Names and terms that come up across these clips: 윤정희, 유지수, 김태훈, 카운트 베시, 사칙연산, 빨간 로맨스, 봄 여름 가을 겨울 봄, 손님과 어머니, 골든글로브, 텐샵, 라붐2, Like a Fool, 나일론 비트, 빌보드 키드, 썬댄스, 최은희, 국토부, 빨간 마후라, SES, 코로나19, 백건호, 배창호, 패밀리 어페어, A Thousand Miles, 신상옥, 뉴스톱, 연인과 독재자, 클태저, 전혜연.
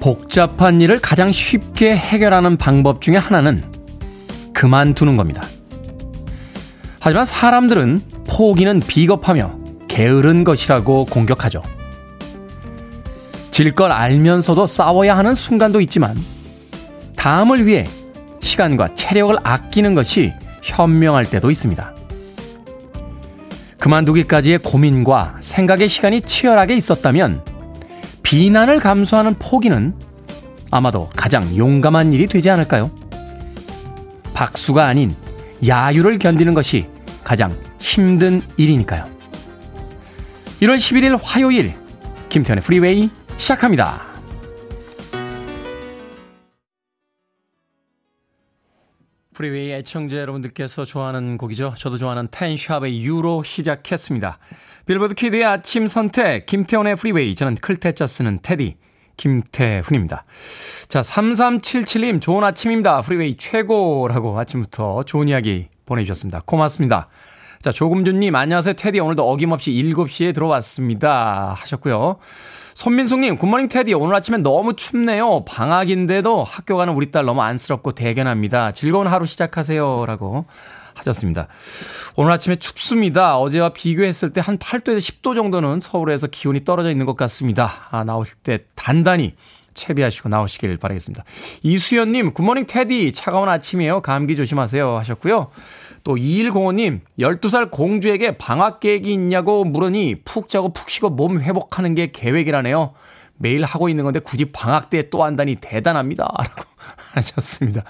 복잡한 일을 가장 쉽게 해결하는 방법 중에 하나는 그만두는 겁니다. 하지만 사람들은 포기는 비겁하며 게으른 것이라고 공격하죠. 질 걸 알면서도 싸워야 하는 순간도 있지만 다음을 위해 시간과 체력을 아끼는 것이 현명할 때도 있습니다. 그만두기까지의 고민과 생각의 시간이 치열하게 있었다면 비난을 감수하는 포기는 아마도 가장 용감한 일이 되지 않을까요? 박수가 아닌 야유를 견디는 것이 가장 힘든 일이니까요. 1월 11일 화요일 김태현의 프리웨이 시작합니다. 프리웨이 애청자 여러분들께서 좋아하는 곡이죠. 저도 좋아하는 텐샵의 유로 시작했습니다. 빌보드 키드의 아침 선택 김태훈의 프리웨이, 저는 클태저 쓰는 테디 김태훈입니다. 자, 3377님 좋은 아침입니다. 프리웨이 최고라고 아침부터 좋은 이야기 보내주셨습니다. 고맙습니다. 자, 조금준님 안녕하세요 테디, 오늘도 어김없이 7시에 들어왔습니다 하셨고요. 손민숙님 굿모닝 테디, 오늘 아침엔 너무 춥네요. 방학인데도 학교 가는 우리 딸 너무 안쓰럽고 대견합니다. 즐거운 하루 시작하세요 라고 하셨습니다. 오늘 아침에 춥습니다. 어제와 비교했을 때 한 8도에서 10도 정도는 서울에서 기온이 떨어져 있는 것 같습니다. 나오실 때 단단히 채비하시고 나오시길 바라겠습니다. 이수연님 굿모닝 테디, 차가운 아침이에요. 감기 조심하세요 하셨고요. 또 2105님 12살 공주에게 방학 계획이 있냐고 물으니 푹 자고 푹 쉬고 몸 회복하는 게 계획이라네요. 매일 하고 있는 건데 굳이 방학 때 또 한다니 대단합니다 라고 하셨습니다.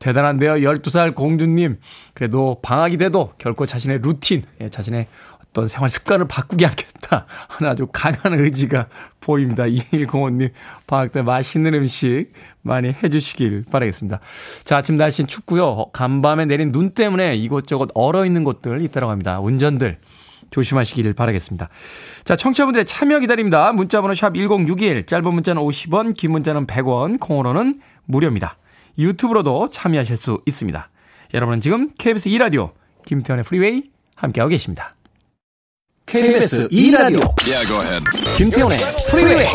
대단한데요. 12살 공주님, 그래도 방학이 돼도 결코 자신의 루틴, 자신의 어떤 생활 습관을 바꾸지 않겠다 하는 아주 강한 의지가 보입니다. 2105님 방학 때 맛있는 음식 많이 해주시길 바라겠습니다. 자, 아침 날씨는 춥고요. 간밤에 내린 눈 때문에 이곳저곳 얼어있는 곳들 있다고 합니다. 운전들 조심하시길 바라겠습니다. 자, 청취자분들의 참여 기다립니다. 문자번호 샵 1061, 짧은 문자는 50원, 긴 문자는 100원, 콩으로는 무료입니다. 유튜브로도 참여하실 수 있습니다. 여러분은 지금 KBS 2라디오 김태현의 프리웨이 함께하고 계십니다. KBS 2라디오 김태현의 프리웨이.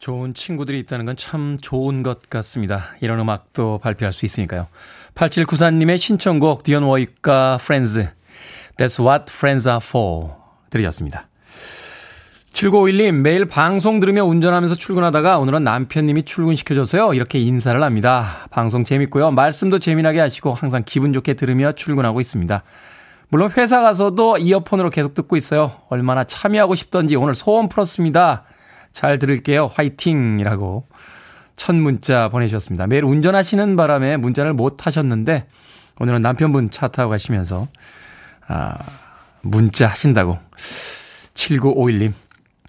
좋은 친구들이 있다는 건 참 좋은 것 같습니다. 이런 음악도 발표할 수 있으니까요. 8794님의 신청곡 디언 워가 Friends, That's What Friends Are For 들으셨습니다. 7951님 매일 방송 들으며 운전하면서 출근하다가 오늘은 남편님이 출근시켜줘서요 이렇게 인사를 합니다. 방송 재밌고요, 말씀도 재미나게 하시고 항상 기분 좋게 들으며 출근하고 있습니다. 물론 회사 가서도 이어폰으로 계속 듣고 있어요. 얼마나 참여하고 싶던지 오늘 소원 풀었습니다. 잘 들을게요. 화이팅이라고 첫 문자 보내주셨습니다. 매일 운전하시는 바람에 문자를 못 하셨는데 오늘은 남편분 차 타고 가시면서 문자 하신다고. 7951님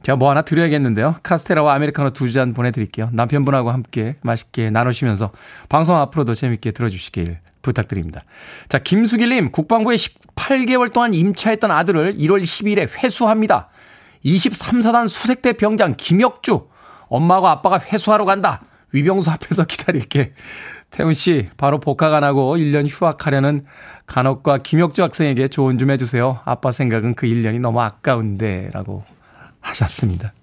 제가 뭐 하나 드려야겠는데요. 카스테라와 아메리카노 2잔 보내드릴게요. 남편분하고 함께 맛있게 나누시면서 방송 앞으로도 재밌게 들어주시길 부탁드립니다. 자, 김수길님 국방부에 18개월 동안 임차했던 아들을 1월 12일에 회수합니다. 23사단 수색대 병장 김혁주, 엄마하고 아빠가 회수하러 간다. 위병소 앞에서 기다릴게. 태훈 씨 바로 복학 안 하고 1년 휴학하려는 간혹과 김혁주 학생에게 조언 좀 해주세요. 아빠 생각은 그 1년이 너무 아까운데 라고 하셨습니다.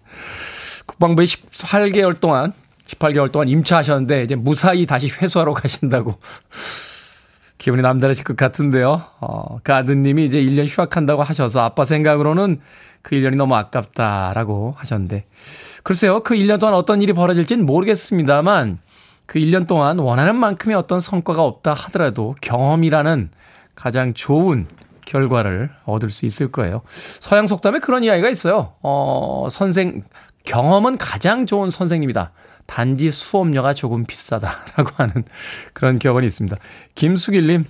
국방부에 18개월 동안 임차하셨는데 이제 무사히 다시 회수하러 가신다고 기분이 남다르실 것 같은데요. 그 아드님이 이제 1년 휴학한다고 하셔서 아빠 생각으로는 그 1년이 너무 아깝다라고 하셨는데, 글쎄요, 그 1년 동안 어떤 일이 벌어질지는 모르겠습니다만 그 1년 동안 원하는 만큼의 어떤 성과가 없다 하더라도 경험이라는 가장 좋은 결과를 얻을 수 있을 거예요. 서양 속담에 그런 이야기가 있어요. 선생 경험은 가장 좋은 선생님이다. 단지 수업료가 조금 비싸다라고 하는 그런 격언이 있습니다. 김수길님,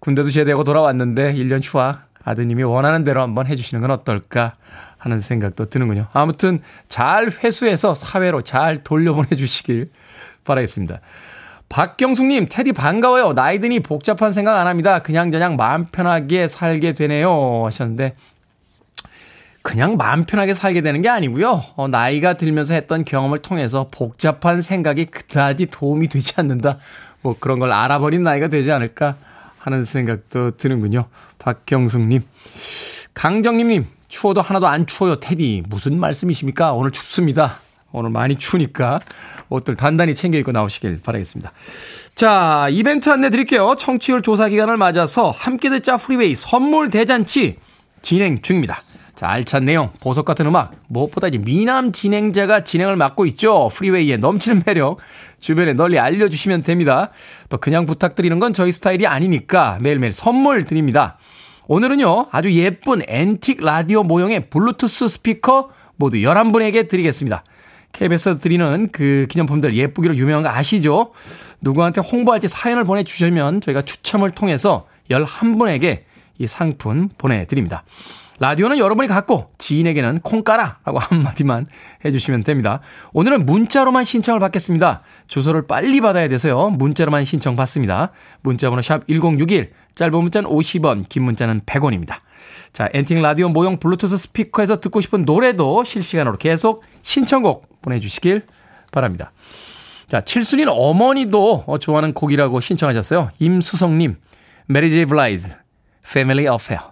군대도 제대하고 돌아왔는데 1년 휴학 아드님이 원하는 대로 한번 해주시는 건 어떨까 하는 생각도 드는군요. 아무튼 잘 회수해서 사회로 잘 돌려보내주시길 바라겠습니다. 박경숙님, 테디 반가워요. 나이 드니 복잡한 생각 안 합니다. 그냥저냥 마음 편하게 살게 되네요 하셨는데, 그냥 마음 편하게 살게 되는 게 아니고요. 나이가 들면서 했던 경험을 통해서 복잡한 생각이 그다지 도움이 되지 않는다. 뭐 그런 걸 알아버린 나이가 되지 않을까 하는 생각도 드는군요. 박경숙님. 강정림님, 추워도 하나도 안 추워요. 테디 무슨 말씀이십니까? 오늘 춥습니다. 오늘 많이 추우니까 옷들 단단히 챙겨 입고 나오시길 바라겠습니다. 자, 이벤트 안내 드릴게요. 청취율 조사 기간을 맞아서 함께 듣자 프리웨이 선물 대잔치 진행 중입니다. 자, 알찬 내용, 보석 같은 음악, 무엇보다 이제 미남 진행자가 진행을 맡고 있죠. 프리웨이의 넘치는 매력, 주변에 널리 알려주시면 됩니다. 또 그냥 부탁드리는 건 저희 스타일이 아니니까 매일매일 선물 드립니다. 오늘은요, 아주 예쁜 앤틱 라디오 모형의 블루투스 스피커 모두 11분에게 드리겠습니다. KBS에서 드리는 그 기념품들 예쁘기로 유명한 거 아시죠? 누구한테 홍보할지 사연을 보내주시면 저희가 추첨을 통해서 11분에게 이 상품 보내드립니다. 라디오는 여러분이 갖고 지인에게는 콩 까라 라고 한마디만 해주시면 됩니다. 오늘은 문자로만 신청을 받겠습니다. 주소를 빨리 받아야 돼서요. 문자로만 신청 받습니다. 문자번호 샵 1061, 짧은 문자는 50원, 긴 문자는 100원입니다. 자, 엔팅 라디오 모형 블루투스 스피커에서 듣고 싶은 노래도 실시간으로 계속 신청곡 보내주시길 바랍니다. 자, 칠순인 어머니도 좋아하는 곡이라고 신청하셨어요. 임수성님, 메리 제이 블라이즈, 패밀리 어페어.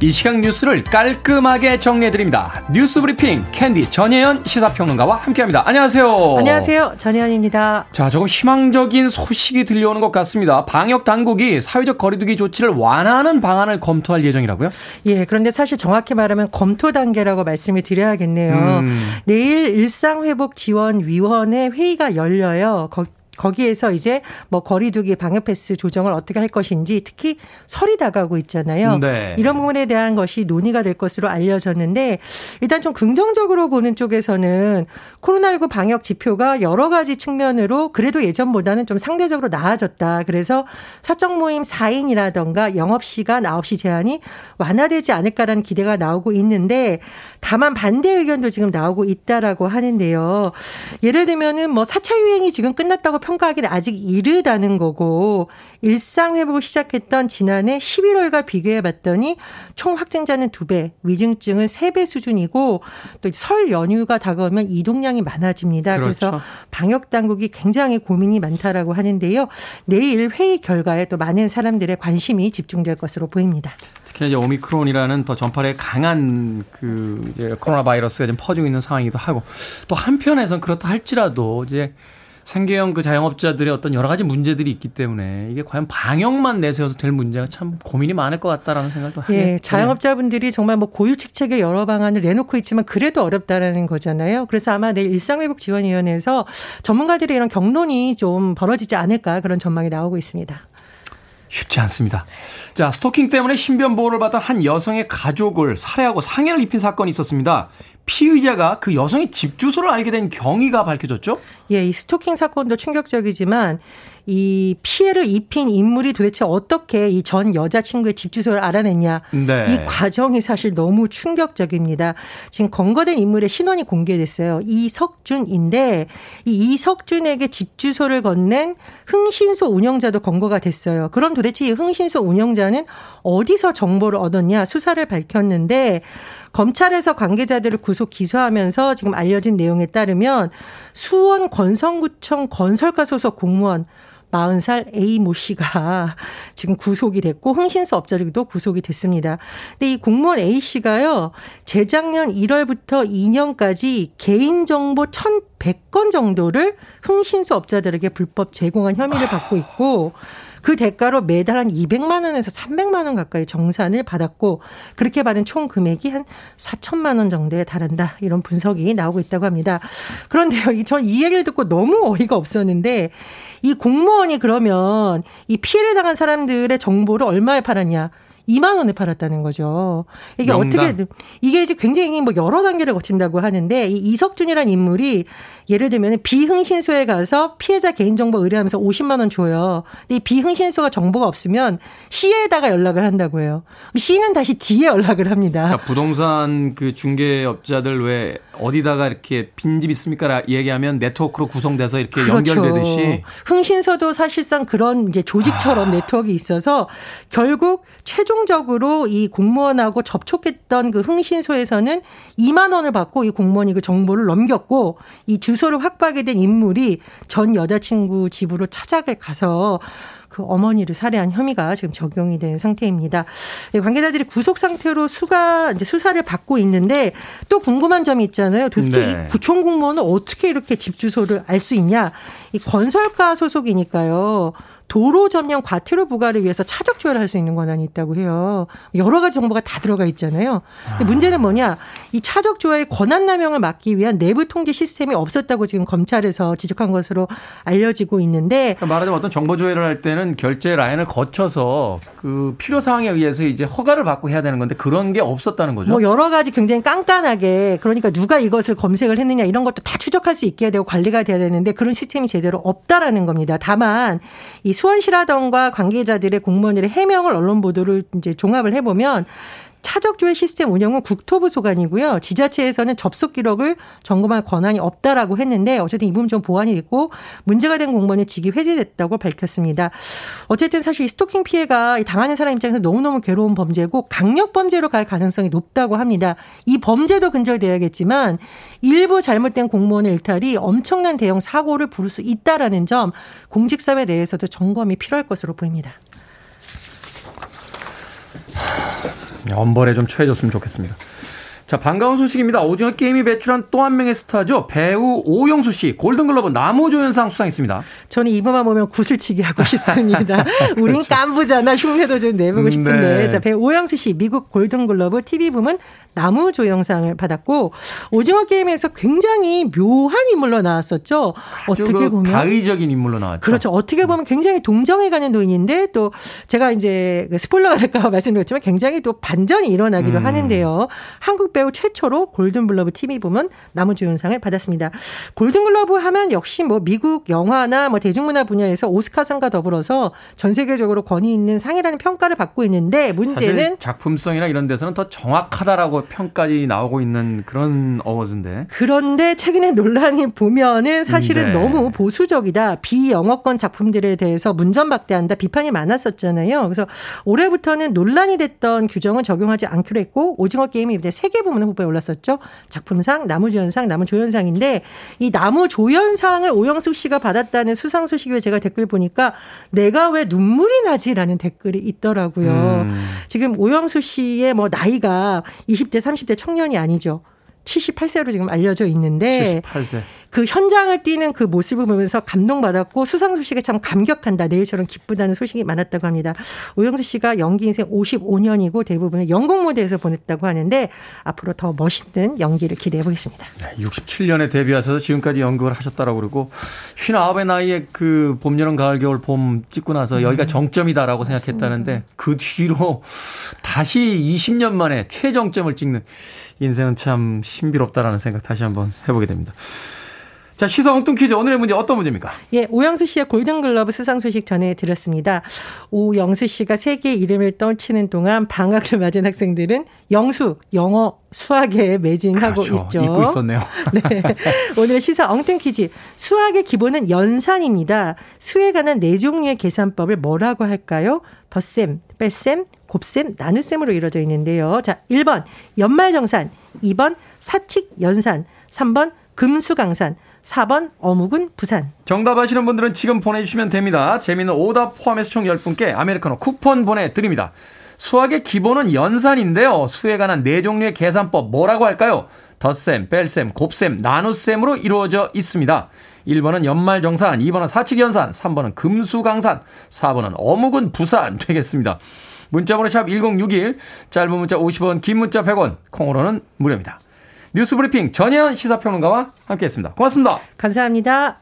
이 시각 뉴스를 깔끔하게 정리해드립니다. 뉴스 브리핑 캔디 전혜연 시사평론가와 함께합니다. 안녕하세요. 안녕하세요. 전혜연입니다. 자, 조금 희망적인 소식이 들려오는 것 같습니다. 방역 당국이 사회적 거리두기 조치를 완화하는 방안을 검토할 예정이라고요? 예, 그런데 사실 정확히 말하면 검토 단계라고 말씀을 드려야겠네요. 내일 일상회복지원위원회 회의가 열려요. 거기에서 이제 뭐 거리두기 방역 패스 조정을 어떻게 할 것인지, 특히 설이 다가오고 있잖아요. 네. 이런 부분에 대한 것이 논의가 될 것으로 알려졌는데, 일단 좀 긍정적으로 보는 쪽에서는 코로나19 방역 지표가 여러 가지 측면으로 그래도 예전보다는 좀 상대적으로 나아졌다. 그래서 사적 모임 4인이라든가 영업시간 9시 제한이 완화되지 않을까라는 기대가 나오고 있는데, 다만 반대 의견도 지금 나오고 있다라고 하는데요. 예를 들면은 뭐 4차 유행이 지금 끝났다고 평가하기는 아직 이르다는 거고, 일상회복을 시작했던 지난해 11월과 비교해봤더니 총 확진자는 2배, 위중증은 3배 수준이고, 또 설 연휴가 다가오면 이동량이 많아집니다. 그렇죠. 그래서 방역당국이 굉장히 고민이 많다라고 하는데요. 내일 회의 결과에 또 많은 사람들의 관심이 집중될 것으로 보입니다. 특히 이제 오미크론이라는 더 전파력이 강한 그 이제 코로나 바이러스가 지금 퍼지고 있는 상황이기도 하고, 또 한편에선 그렇다 할지라도 이제 생계형 그 자영업자들의 어떤 여러 가지 문제들이 있기 때문에 이게 과연 방역만 내세워서 될 문제가 참 고민이 많을 것 같다라는 생각도 하네요. 예, 자영업자분들이 정말 뭐 고유직책의 여러 방안을 내놓고 있지만 그래도 어렵다라는 거잖아요. 그래서 아마 내일 일상회복지원위원회에서 전문가들의 이런 격론이 좀 벌어지지 않을까, 그런 전망이 나오고 있습니다. 쉽지 않습니다. 자, 스토킹 때문에 신변 보호를 받던 한 여성의 가족을 살해하고 상해를 입힌 사건이 있었습니다. 피의자가 그 여성의 집 주소를 알게 된 경위가 밝혀졌죠? 예, 이 스토킹 사건도 충격적이지만 이 피해를 입힌 인물이 도대체 어떻게 이 전 여자친구의 집 주소를 알아냈냐. 네. 이 과정이 사실 너무 충격적입니다. 지금 검거된 인물의 신원이 공개됐어요. 이석준인데, 이 이석준에게 집 주소를 건넨 흥신소 운영자도 검거가 됐어요. 그럼 도대체 이 흥신소 운영자는 어디서 정보를 얻었냐, 수사를 밝혔는데, 검찰에서 관계자들을 구속 기소하면서 지금 알려진 내용에 따르면 수원 권선구청 건설과 소속 공무원 40살 A모 씨가 지금 구속이 됐고, 흥신소 업자들도 구속이 됐습니다. 근데 이 공무원 A 씨가요, 재작년 1월부터 2년까지 개인정보 1,100건 정도를 흥신소 업자들에게 불법 제공한 혐의를 받고 있고, 그 대가로 매달 한 200만 원에서 300만 원 가까이 정산을 받았고 그렇게 받은 총 금액이 한 4천만 원 정도에 달한다. 이런 분석이 나오고 있다고 합니다. 그런데요. 전 이 얘기를 듣고 너무 어이가 없었는데 이 공무원이 그러면 이 피해를 당한 사람들의 정보를 얼마에 팔았냐. 2만 원에 팔았다는 거죠. 이게 명당. 어떻게 이게 이제 굉장히 뭐 여러 단계를 거친다고 하는데 이 이석준이라는 인물이 예를 들면 비흥신소에 가서 피해자 개인정보 의뢰하면서 50만 원 줘요. 근데 이 비흥신소가 정보가 없으면 시에다가 연락을 한다고 해요. 시는 다시 D에 연락을 합니다. 그러니까 부동산 그 중개업자들 왜 어디다가 이렇게 빈집 있습니까? 얘기하면 네트워크로 구성돼서 이렇게 그렇죠. 연결되듯이 흥신소도 사실상 그런 이제 조직처럼 네트워크가 있어서 결국 최종적으로 이 공무원하고 접촉했던 그 흥신소에서는 2만 원을 받고 이 공무원이 그 정보를 넘겼고 이 주소를 확보하게 된 인물이 전 여자친구 집으로 찾아가서 그 어머니를 살해한 혐의가 지금 적용이 된 상태입니다. 관계자들이 구속 상태로 이제 수사를 받고 있는데 또 궁금한 점이 있잖아요. 도대체 네. 이 구청 공무원은 어떻게 이렇게 집 주소를 알 수 있냐. 이 건설가 소속이니까요. 도로 점령 과태료 부과를 위해서 차적 조회를 할 수 있는 권한이 있다고 해요. 여러 가지 정보가 다 들어가 있잖아요. 근데 문제는 뭐냐. 이 차적 조회의 권한 남용을 막기 위한 내부 통제 시스템이 없었다고 지금 검찰에서 지적한 것으로 알려지고 있는데. 그러니까 말하자면 어떤 정보 조회를 할 때는 결제 라인을 거쳐서 그 필요 사항에 의해서 이제 허가를 받고 해야 되는 건데 그런 게 없었다는 거죠. 뭐 여러 가지 굉장히 깐깐하게 그러니까 누가 이것을 검색을 했느냐 이런 것도 다 추적할 수 있게 되고 관리가 돼야 되는데 그런 시스템이 제대로 없다라는 겁니다. 다만 이 수원시라던가 관계자들의 공무원들의 해명을 언론 보도를 이제 종합을 해보면 차적조회 시스템 운영은 국토부 소관이고요. 지자체에서는 접속 기록을 점검할 권한이 없다라고 했는데 어쨌든 이 부분 좀 보완이 됐고 문제가 된 공무원의 직위 해제됐다고 밝혔습니다. 어쨌든 사실 이 스토킹 피해가 당하는 사람 입장에서 너무너무 괴로운 범죄고 강력 범죄로 갈 가능성이 높다고 합니다. 이 범죄도 근절돼야겠지만 일부 잘못된 공무원의 일탈이 엄청난 대형 사고를 부를 수 있다라는 점 공직사회 내에서도 점검이 필요할 것으로 보입니다. 엄벌에 좀 처해졌으면 좋겠습니다. 자, 반가운 소식입니다. 오징어 게임이 배출한 또 한 명의 스타죠. 배우 오영수 씨 골든글로브 남우조연상 수상했습니다. 저는 이분만 보면 구슬치기 하고 싶습니다. 우린 그렇죠. 깐부잖아. 흉내도 좀 내보고 싶은데. 네. 자, 배우 오영수 씨 미국 골든글로브 TV 부문 남우조연상을 받았고 오징어 게임에서 굉장히 묘한 인물로 나왔었죠. 어떻게 보면 가의적인 인물로 나왔죠. 그렇죠. 어떻게 보면 굉장히 동정에 가는 노인인데 또 제가 이제 스포일러가 될까 말씀드렸지만 굉장히 또 반전이 일어나기도 하는데요. 한국 배우 최초로 골든글러브 TV 부문 남우조연상을 받았습니다. 골든글러브 하면 역시 뭐 미국 영화나 뭐 대중문화 분야에서 오스카상과 더불어서 전 세계적으로 권위 있는 상이라는 평가를 받고 있는데 문제는 사실 작품성이나 이런 데서는 더 정확하다라고 평까지 나오고 있는 그런 어워즈인데 그런데 최근에 논란이 보면은 사실은 너무 보수적이다. 비영어권 작품들에 대해서 문전박대한다. 비판이 많았었잖아요. 그래서 올해부터는 논란이 됐던 규정은 적용하지 않기로 했고 오징어 게임이 이제 세계 부문에 후보에 올랐었죠. 작품상, 남우조연상, 남우조연상인데 이 남우조연상을 오영숙 씨가 받았다는 수상 소식 외에 제가 댓글 보니까 내가 왜 눈물이 나지라는 댓글이 있더라고요. 지금 오영숙 씨의 뭐 나이가 20대, 30대 청년이 아니죠. 78세로 지금 알려져 있는데 78세. 그 현장을 뛰는 그 모습을 보면서 감동받았고 수상 소식에 참 감격한다. 내일처럼 기쁘다는 소식이 많았다고 합니다. 오영수 씨가 연기 인생 55년이고 대부분을 영국 무대에서 보냈다고 하는데 앞으로 더 멋있는 연기를 기대해 보겠습니다. 67년에 데뷔하셔서 지금까지 연극을 하셨다라고 그러고 59의 나이에 그 봄 여름 가을 겨울 봄 찍고 나서 여기가 정점이다라고 맞습니다. 생각했다는데 그 뒤로 다시 20년 만에 최정점을 찍는 인생은 참 신비롭다라는 생각 다시 한번 해보게 됩니다. 자, 시사 엉뚱 퀴즈 오늘의 문제 어떤 문제입니까? 예, 오영수 씨의 골든글러브 수상 소식 전해드렸습니다. 오영수 씨가 세계 이름을 떨치는 동안 방학을 맞은 학생들은 영수, 영어, 수학에 매진하고 그렇죠. 있죠. 잊고 있었네요. 네, 오늘 시사 엉뚱 퀴즈 수학의 기본은 연산입니다. 수에 관한 네 종류의 계산법을 뭐라고 할까요? 덧셈, 뺄셈, 곱셈, 나눗셈으로 이루어져 있는데요. 자, 1번 연말정산, 2번 사칙연산, 3번 금수강산, 4번 어묵은 부산. 정답 아시는 분들은 지금 보내주시면 됩니다. 재미있는 오답 포함해서 총 10분께 아메리카노 쿠폰 보내드립니다. 수학의 기본은 연산인데요. 수에 관한 네 종류의 계산법 뭐라고 할까요? 덧셈, 뺄셈, 곱셈, 나눗셈으로 이루어져 있습니다. 1번은 연말정산, 2번은 사칙연산, 3번은 금수강산, 4번은 어묵은 부산 되겠습니다. 문자번호 샵 1061, 짧은 문자 50원, 긴 문자 100원, 콩으로는 무료입니다. 뉴스브리핑 전혜연 시사평론가와 함께했습니다. 고맙습니다. 감사합니다.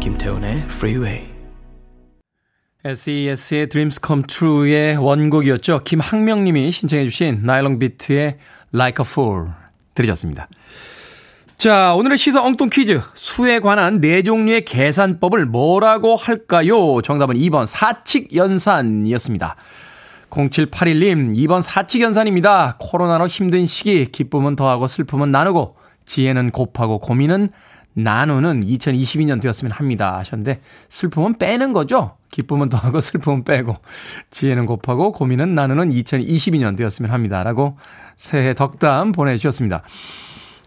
김태훈의 Freeway. SES의 Dreams Come True의 원곡이었죠. 김학명님이 신청해 주신 나일론 비트의 Like a Fool 들으셨습니다. 자, 오늘의 시사 엉뚱 퀴즈. 수에 관한 네 종류의 계산법을 뭐라고 할까요? 정답은 2번 사칙연산이었습니다. 0781님, 2번 사칙연산입니다. 코로나로 힘든 시기, 기쁨은 더하고 슬픔은 나누고 지혜는 곱하고 고민은 나누는 2022년 되었으면 합니다 하셨는데, 슬픔은 빼는 거죠. 기쁨은 더하고 슬픔은 빼고 지혜는 곱하고 고민은 나누는 2022년 되었으면 합니다 라고 새해 덕담 보내주셨습니다.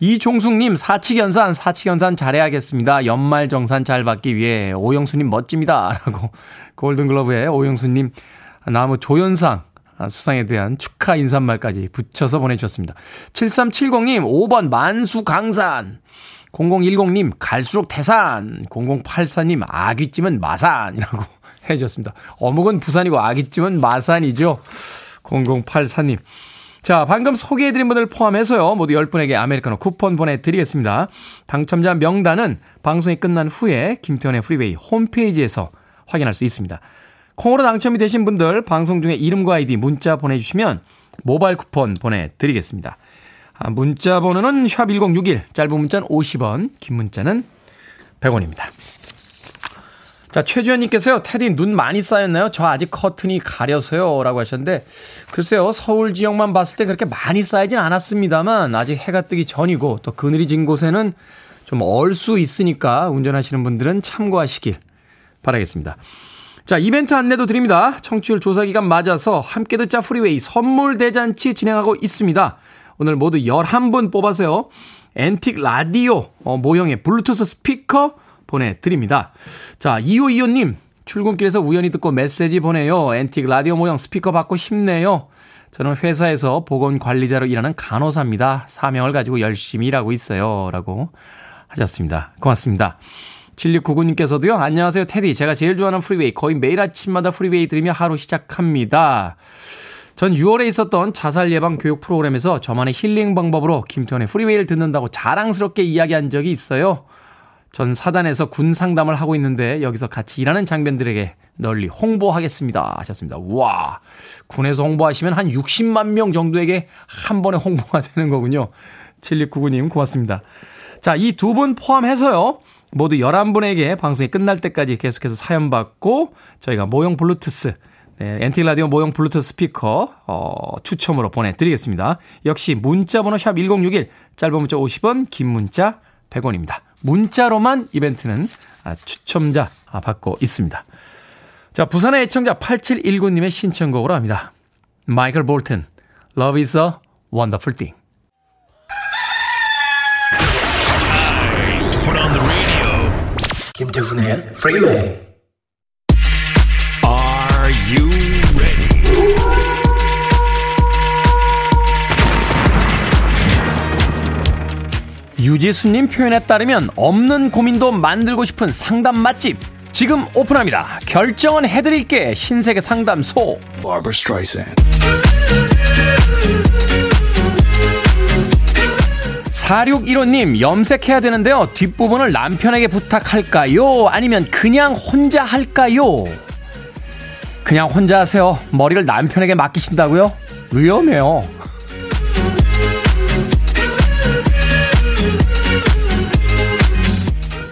이종숙님, 사칙연산 잘해야겠습니다. 연말정산 잘 받기 위해 오영수님 멋집니다 라고 골든글로브에 오영수님 나무 조연상 수상에 대한 축하 인사말까지 붙여서 보내주셨습니다. 7370님 5번 만수강산, 0010님 갈수록 태산, 0084님 아귀찜은 마산이라고 해주셨습니다. 어묵은 부산이고 아귀찜은 마산이죠, 0084님. 자, 방금 소개해드린 분들 포함해서요 모두 10분에게 아메리카노 쿠폰 보내드리겠습니다. 당첨자 명단은 방송이 끝난 후에 김태현의 프리웨이 홈페이지에서 확인할 수 있습니다. 콩으로 당첨이 되신 분들 방송 중에 이름과 아이디 문자 보내주시면 모바일 쿠폰 보내드리겠습니다. 문자 번호는 샵1061, 짧은 문자는 50원, 긴 문자는 100원입니다. 자, 최주현님께서요, 테디 눈 많이 쌓였나요? 저 아직 커튼이 가려서요 라고 하셨는데, 글쎄요, 서울 지역만 봤을 때 그렇게 많이 쌓이진 않았습니다만 아직 해가 뜨기 전이고 또 그늘이 진 곳에는 좀 얼 수 있으니까 운전하시는 분들은 참고하시길 바라겠습니다. 자, 이벤트 안내도 드립니다. 청취율 조사기간 맞아서 함께 듣자 프리웨이 선물 대잔치 진행하고 있습니다. 오늘 모두 11분 뽑아서요 앤틱 라디오 모형의 블루투스 스피커 보내드립니다. 자, 2525님 출근길에서 우연히 듣고 메시지 보내요. 앤틱 라디오 모형 스피커 받고 싶네요. 저는 회사에서 보건관리자로 일하는 간호사입니다. 사명을 가지고 열심히 일하고 있어요 라고 하셨습니다. 고맙습니다. 7699님께서도요 안녕하세요 테디, 제가 제일 좋아하는 프리웨이 거의 매일 아침마다 프리웨이 들으며 하루 시작합니다. 전 6월에 있었던 자살 예방 교육 프로그램에서 저만의 힐링 방법으로 김태현의 프리웨이를 듣는다고 자랑스럽게 이야기한 적이 있어요. 전 사단에서 군 상담을 하고 있는데 여기서 같이 일하는 장병들에게 널리 홍보하겠습니다 하셨습니다. 우와, 군에서 홍보하시면 한 60만 명 정도에게 한 번에 홍보가 되는 거군요. 7699님 고맙습니다. 자, 이 두 분 포함해서요 모두 11분에게 방송이 끝날 때까지 계속해서 사연 받고 저희가 모형 블루투스, 엔틱 라디오 모형 블루투스 스피커 추첨으로 보내드리겠습니다. 역시 문자번호 샵 1061, 짧은 문자 50원, 긴 문자 100원입니다. 문자로만 이벤트는 추첨자 받고 있습니다. 자, 부산의 애청자 8719님의 신청곡으로 합니다. 마이클 볼튼, Love is a Wonderful Thing. 김태훈의 Freeway. Are you ready? 유지수님 표현에 따르면 없는 고민도 만들고 싶은 상담 맛집 지금 오픈합니다. 결정은 해드릴게. 신세계 상담소. (4615님) 염색해야 되는데요 뒷부분을 남편에게 부탁할까요 아니면 그냥 혼자 할까요? 그냥 혼자 하세요. 머리를 남편에게 맡기신다고요? 위험해요.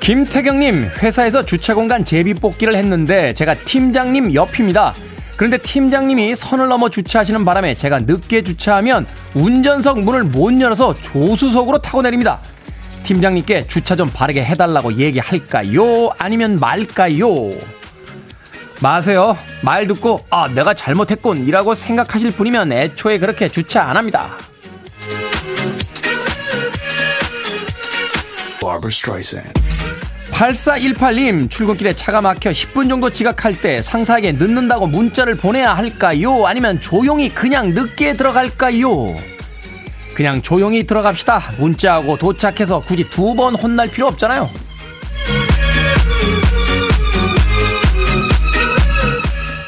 （웃음) 김태경님, 회사에서 주차공간 제비뽑기를 했는데 제가 팀장님 옆입니다. 그런데 팀장님이 선을 넘어 주차하시는 바람에 제가 늦게 주차하면 운전석 문을 못 열어서 조수석으로 타고 내립니다. 팀장님께 주차 좀 바르게 해달라고 얘기할까요? 아니면 말까요? 마세요. 말 듣고 아 내가 잘못했군 이라고 생각하실 분이면 애초에 그렇게 주차 안 합니다. 8418님, 출근길에 차가 막혀 10분 정도 지각할 때 상사에게 늦는다고 문자를 보내야 할까요? 아니면 조용히 그냥 늦게 들어갈까요? 그냥 조용히 들어갑시다. 문자하고 도착해서 굳이 두 번 혼날 필요 없잖아요.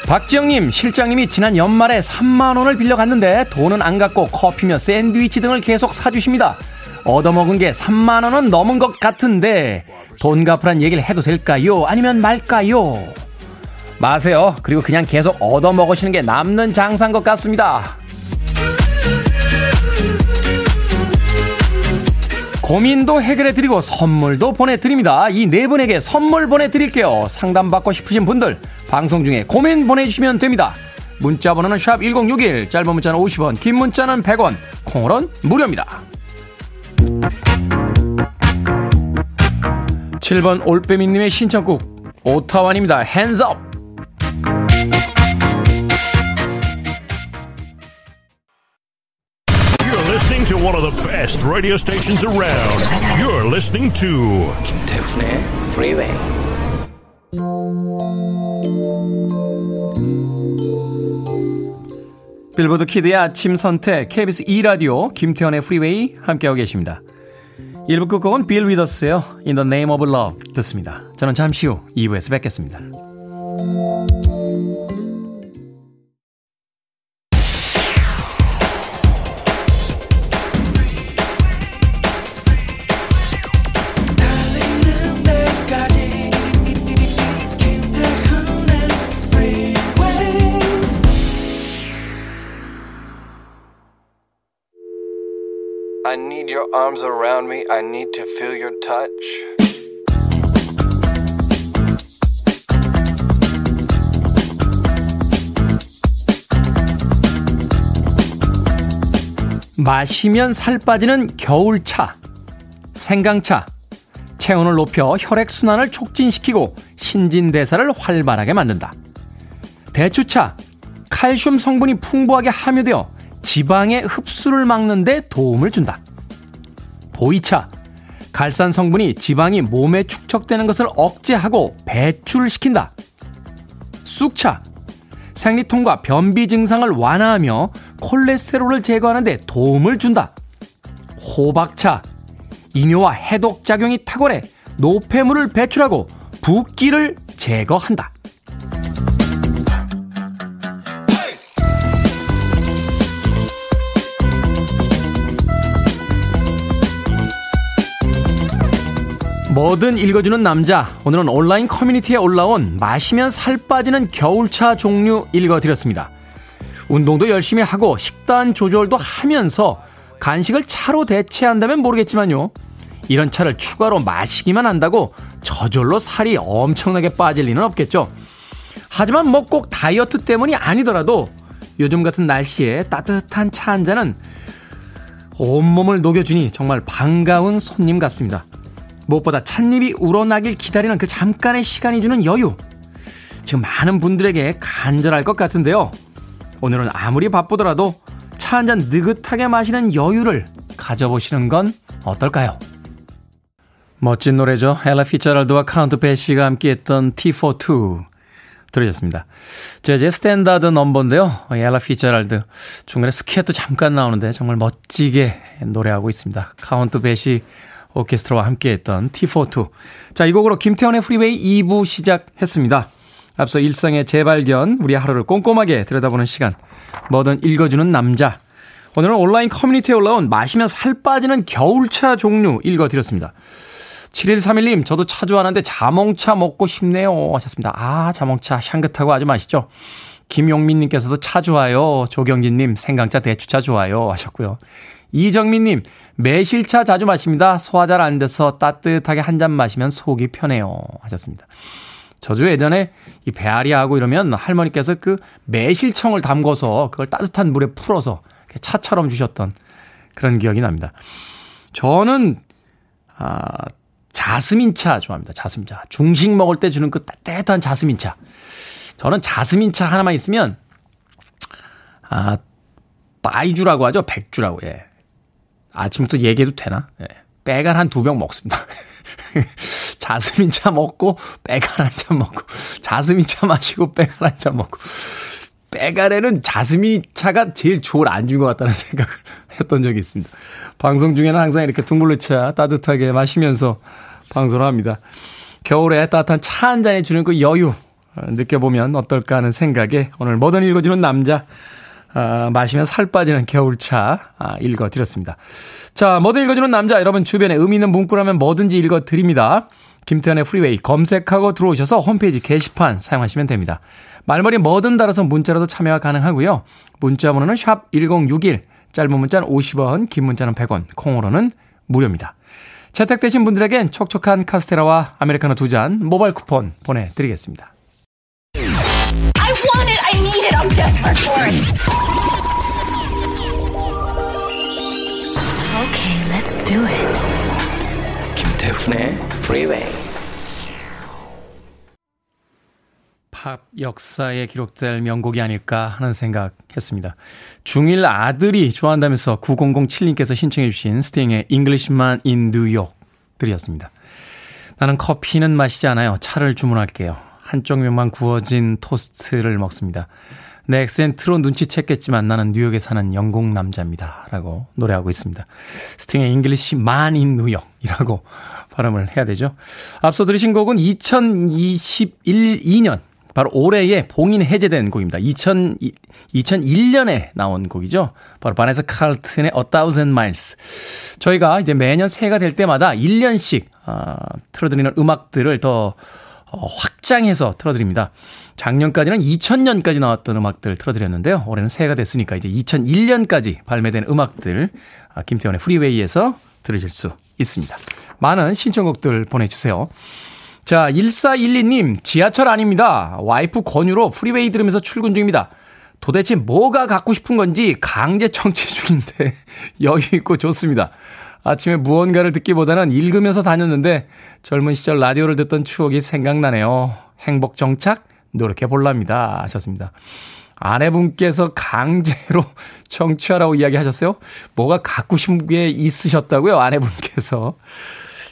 박지영님, 실장님이 지난 연말에 3만원을 빌려갔는데 돈은 안 갚고 커피며 샌드위치 등을 계속 사주십니다. 얻어먹은 게 3만원은 넘은 것 같은데 돈 갚으란 얘기를 해도 될까요? 아니면 말까요? 마세요. 그리고 그냥 계속 얻어먹으시는 게 남는 장사인 것 같습니다. 고민도 해결해드리고 선물도 보내드립니다. 이 네 분에게 선물 보내드릴게요. 상담받고 싶으신 분들 방송 중에 고민 보내주시면 됩니다. 문자 번호는 샵 1061, 짧은 문자는 50원, 긴 문자는 100원, 콩으로는 무료입니다. 7번 올빼미님의 신청곡 오타완입니다. Hands up. listening to one of the best radio stations around. You're listening to 김태훈의 Freeway. 빌보드 키드의 아침 선택 KBS 2 라디오 김태훈의 Freeway 함께하고 계십니다. 1부 끝곡은 빌 위더스의 In the Name of Love 듣습니다. 저는 잠시 후 2부에서 뵙겠습니다. I need your arms around me. I need to feel your touch. 마시면 살 빠지는 겨울차, 생강차. 체온을 높여 혈액순환을 촉진시키고 신진대사를 활발하게 만든다. 대추차, 칼슘 성분이 풍부하게 함유되어 지방의 흡수를 막는 데 도움을 준다. 보이차, 갈산 성분이 지방이 몸에 축적되는 것을 억제하고 배출시킨다. 쑥차, 생리통과 변비 증상을 완화하며 콜레스테롤을 제거하는 데 도움을 준다. 호박차, 이뇨와 해독작용이 탁월해 노폐물을 배출하고 붓기를 제거한다. 뭐든 읽어주는 남자, 오늘은 온라인 커뮤니티에 올라온 마시면 살 빠지는 겨울차 종류 읽어드렸습니다. 운동도 열심히 하고 식단 조절도 하면서 간식을 차로 대체한다면 모르겠지만요, 이런 차를 추가로 마시기만 한다고 저절로 살이 엄청나게 빠질 리는 없겠죠. 하지만 뭐 꼭 다이어트 때문이 아니더라도 요즘 같은 날씨에 따뜻한 차 한 잔은 온몸을 녹여주니 정말 반가운 손님 같습니다. 무엇보다 찻잎이 우러나길 기다리는 그 잠깐의 시간이 주는 여유, 지금 많은 분들에게 간절할 것 같은데요. 오늘은 아무리 바쁘더라도 차 한잔 느긋하게 마시는 여유를 가져보시는 건 어떨까요? 멋진 노래죠. 엘라 피처럴드와 카운트 베시가 함께했던 T42 들으셨습니다. 재즈의 스탠다드 넘버인데요, 엘라 피처럴드 중간에 스케이트 잠깐 나오는데 정말 멋지게 노래하고 있습니다. 카운트 베시 오케스트라와 함께했던 T42. 자, 이 곡으로 김태현의 프리웨이 2부 시작했습니다. 앞서 일상의 재발견, 우리의 하루를 꼼꼼하게 들여다보는 시간, 뭐든 읽어주는 남자. 오늘은 온라인 커뮤니티에 올라온 마시면 살 빠지는 겨울차 종류 읽어드렸습니다. 7131님, 저도 차 좋아하는데 자몽차 먹고 싶네요 하셨습니다. 아, 자몽차 향긋하고 아주 맛있죠. 김용민님께서도 차 좋아요. 조경진님, 생강차, 대추차 좋아요 하셨고요. 이정민님, 매실차 자주 마십니다. 소화 잘 안 돼서 따뜻하게 한 잔 마시면 속이 편해요 하셨습니다. 저도 예전에 이 배앓이하고 이러면 할머니께서 그 매실청을 담궈서 그걸 따뜻한 물에 풀어서 차처럼 주셨던 그런 기억이 납니다. 저는 자스민차 좋아합니다. 자스민차. 중식 먹을 때 주는 그 따뜻한 자스민차. 저는 자스민차 하나만 있으면 빠이주라고 하죠. 백주라고. 예. 아침부터 얘기해도 되나? 예. 빼간 한 두 병 먹습니다. 자스민차 먹고 빼갈 한잔 먹고, 자스민차 마시고 빼갈 한잔 먹고. 빼갈에는 자스민차가 제일 좋은 안주인 것 같다는 생각을 했던 적이 있습니다. 방송 중에는 항상 이렇게 둥글레차 따뜻하게 마시면서 방송을 합니다. 겨울에 따뜻한 차 한 잔에 주는 그 여유 느껴보면 어떨까 하는 생각에 오늘 뭐든 읽어주는 남자, 마시면 살 빠지는 겨울차 읽어드렸습니다. 자, 뭐든 읽어주는 남자, 여러분 주변에 의미 있는 문구라면 뭐든지 읽어드립니다. 김태현의 프리웨이 검색하고 들어오셔서 홈페이지 게시판 사용하시면 됩니다. 말머리 뭐든 달아서 문자로도 참여가 가능하고요. 문자 번호는 샵 1061, 짧은 문자는 50원, 긴 문자는 100원, 콩으로는 무료입니다. 채택되신 분들에겐 촉촉한 카스테라와 아메리카노 2잔 모바일 쿠폰 보내드리겠습니다. I want it, I need it, I'm desperate for it. Okay, let's do it. 김태훈의 Freeway. 팝 역사에 기록될 명곡이 아닐까 하는 생각했습니다. 중1 아들이 좋아한다면서 9007님께서 신청해 주신 스팅의 Englishman in New York 들이었습니다. 나는 커피는 마시지 않아요. 차를 주문할게요. 한쪽 면만 구워진 토스트를 먹습니다. 내 액센트로 눈치챘겠지만 나는 뉴욕에 사는 영국 남자입니다. 라고 노래하고 있습니다. 스팅의 Englishman in New York이라고 발음을 해야 되죠. 앞서 들으신 곡은 2021년 바로 올해에 봉인 해제된 곡입니다. 2001년에 나온 곡이죠. 바로 바네사 칼튼의 A Thousand Miles. 저희가 이제 매년 새해가 될 때마다 1년씩 틀어드리는 음악들을 더 확장해서 틀어드립니다. 작년까지는 2000년까지 나왔던 음악들 틀어드렸는데요. 올해는 새해가 됐으니까 이제 2001년까지 발매된 음악들 김태원의 프리웨이에서 들으실 수 있습니다. 많은 신청곡들 보내주세요. 자, 1412님, 지하철 아닙니다. 와이프 권유로 프리웨이 들으면서 출근 중입니다. 도대체 뭐가 갖고 싶은 건지 강제 청취 중인데 여유 있고 좋습니다. 아침에 무언가를 듣기보다는 읽으면서 다녔는데 젊은 시절 라디오를 듣던 추억이 생각나네요. 행복 정착 노력해볼랍니다. 하셨습니다. 아내분께서 강제로 청취하라고 이야기하셨어요? 뭐가 갖고 싶은 게 있으셨다고요? 아내분께서.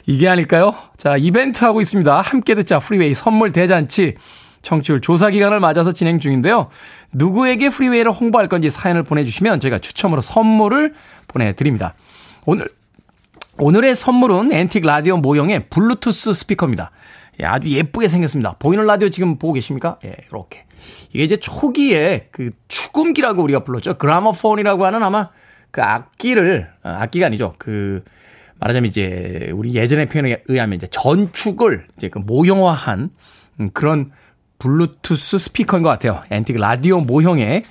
이게 아닐까요? 자, 이벤트 하고 있습니다. 함께 듣자 프리웨이 선물 대잔치. 청취율 조사 기간을 맞아서 진행 중인데요. 누구에게 프리웨이를 홍보할 건지 사연을 보내주시면 저희가 추첨으로 선물을 보내드립니다. 오늘의 선물은 앤틱 라디오 모형의 블루투스 스피커입니다. 예, 아주 예쁘게 생겼습니다. 보이는 라디오 지금 보고 계십니까? 예, 이렇게. 이게 이제 초기에 그 축음기라고 우리가 불렀죠. 그라모폰이라고 하는 아마 그 악기가 아니죠. 그 말하자면 이제 우리 예전의 표현에 의하면 이제 전축을 이제 그 모형화한 그런 블루투스 스피커인 것 같아요. 앤틱 라디오 모형의.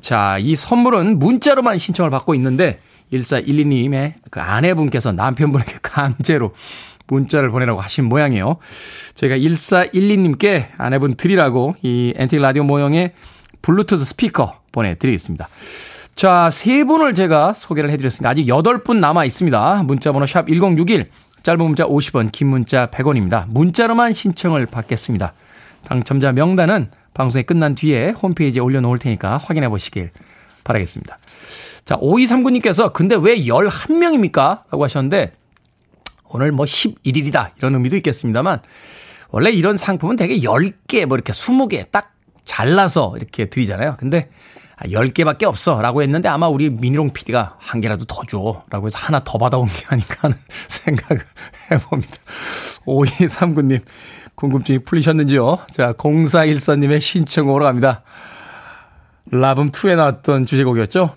자, 이 선물은 문자로만 신청을 받고 있는데 1412님의 그 아내분께서 남편분에게 강제로 문자를 보내라고 하신 모양이에요. 저희가 1412님께 아내분 드리라고 이 앤틱 라디오 모형의 블루투스 스피커 보내드리겠습니다. 자, 세 분을 제가 소개를 해드렸으니까 아직 8분 남아 있습니다. 문자번호 샵 1061, 짧은 문자 50원, 긴 문자 100원입니다. 문자로만 신청을 받겠습니다. 당첨자 명단은 방송이 끝난 뒤에 홈페이지에 올려놓을 테니까 확인해 보시길 바라겠습니다. 자, 5239님께서 근데 왜 11명입니까? 라고 하셨는데 오늘 뭐 11일이다 이런 의미도 있겠습니다만 원래 이런 상품은 되게 10개 뭐 이렇게 20개 딱 잘라서 이렇게 드리잖아요. 근데 10개밖에 없어 라고 했는데 아마 우리 민희롱 PD가 한 개라도 더 줘 라고 해서 하나 더 받아온 게 아닌가 하는 생각을 해봅니다. 5239님 궁금증이 풀리셨는지요? 자, 0414님의 신청으로 갑니다. 라붐2에 나왔던 주제곡이었죠.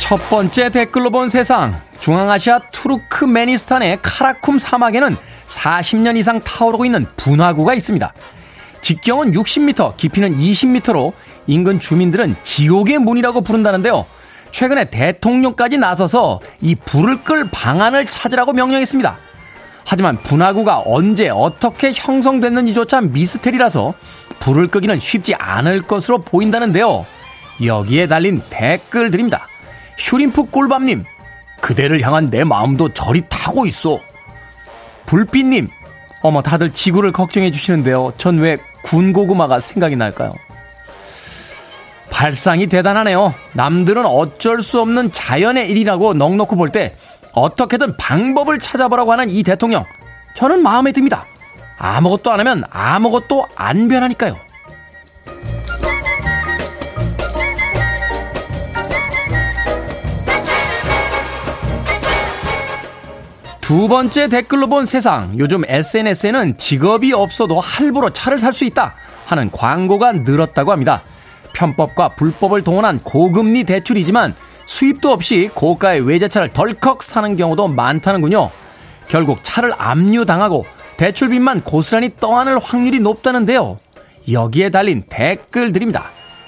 첫 번째 댓글로 본 세상. 중앙아시아 투르크메니스탄의 카라쿰 사막에는 40년 이상 타오르고 있는 분화구가 있습니다. 직경은 60m, 깊이는 20m로 인근 주민들은 지옥의 문이라고 부른다는데요. 최근에 대통령까지 나서서 이 불을 끌 방안을 찾으라고 명령했습니다. 하지만 분화구가 언제 어떻게 형성됐는지조차 미스테리라서 불을 끄기는 쉽지 않을 것으로 보인다는데요. 여기에 달린 댓글들입니다. 슈림프 꿀밤님, 그대를 향한 내 마음도 저리 타고 있어. 불빛님, 어머 다들 지구를 걱정해 주시는데요. 전 왜 군고구마가 생각이 날까요? 발상이 대단하네요. 남들은 어쩔 수 없는 자연의 일이라고 넉넉히 볼 때 어떻게든 방법을 찾아보라고 하는 이 대통령, 저는 마음에 듭니다. 아무것도 안 하면 아무것도 안 변하니까요. 두 번째 댓글로 본 세상. 요즘 SNS에는 직업이 없어도 할부로 차를 살 수 있다 하는 광고가 늘었다고 합니다. 편법과 불법을 동원한 고금리 대출이지만 수입도 없이 고가의 외제차를 덜컥 사는 경우도 많다는군요. 결국 차를 압류당하고 대출빚만 고스란히 떠안을 확률이 높다는데요. 여기에 달린 댓글들입니다.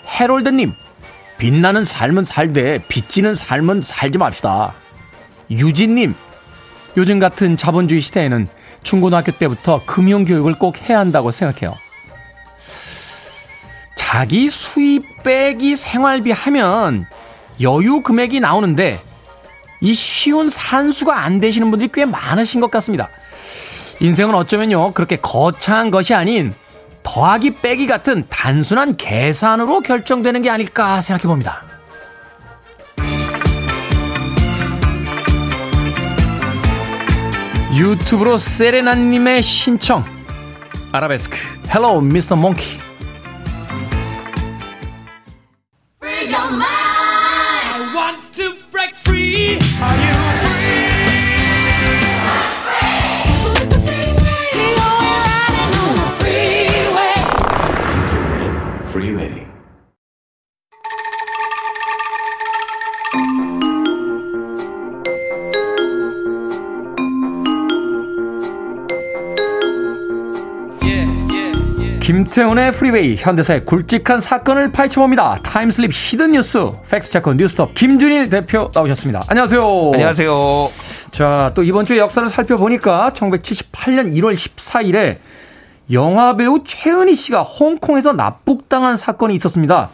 해롤드님, 빛나는 삶은 살되 빚지는 삶은 살지 맙시다. 유진님, 요즘 같은 자본주의 시대에는 중고등학교 때부터 금융교육을 꼭 해야 한다고 생각해요. 자기 수입 빼기 생활비 하면 여유 금액이 나오는데 이 쉬운 산수가 안 되시는 분들이 꽤 많으신 것 같습니다. 인생은 어쩌면요, 그렇게 거창한 것이 아닌 더하기 빼기 같은 단순한 계산으로 결정되는 게 아닐까 생각해 봅니다. 유튜브로 세레나님의 신청, 아라베스크 헬로우 미스터 몽키. 김태훈의 프리웨이, 현대사의 굵직한 사건을 파헤쳐봅니다. 타임슬립 히든 뉴스, 팩스체크 뉴스톱 김준일 대표 나오셨습니다. 안녕하세요. 안녕하세요. 자, 또 이번 주 역사를 살펴보니까 1978년 1월 14일에 영화배우 최은희 씨가 홍콩에서 납북당한 사건이 있었습니다.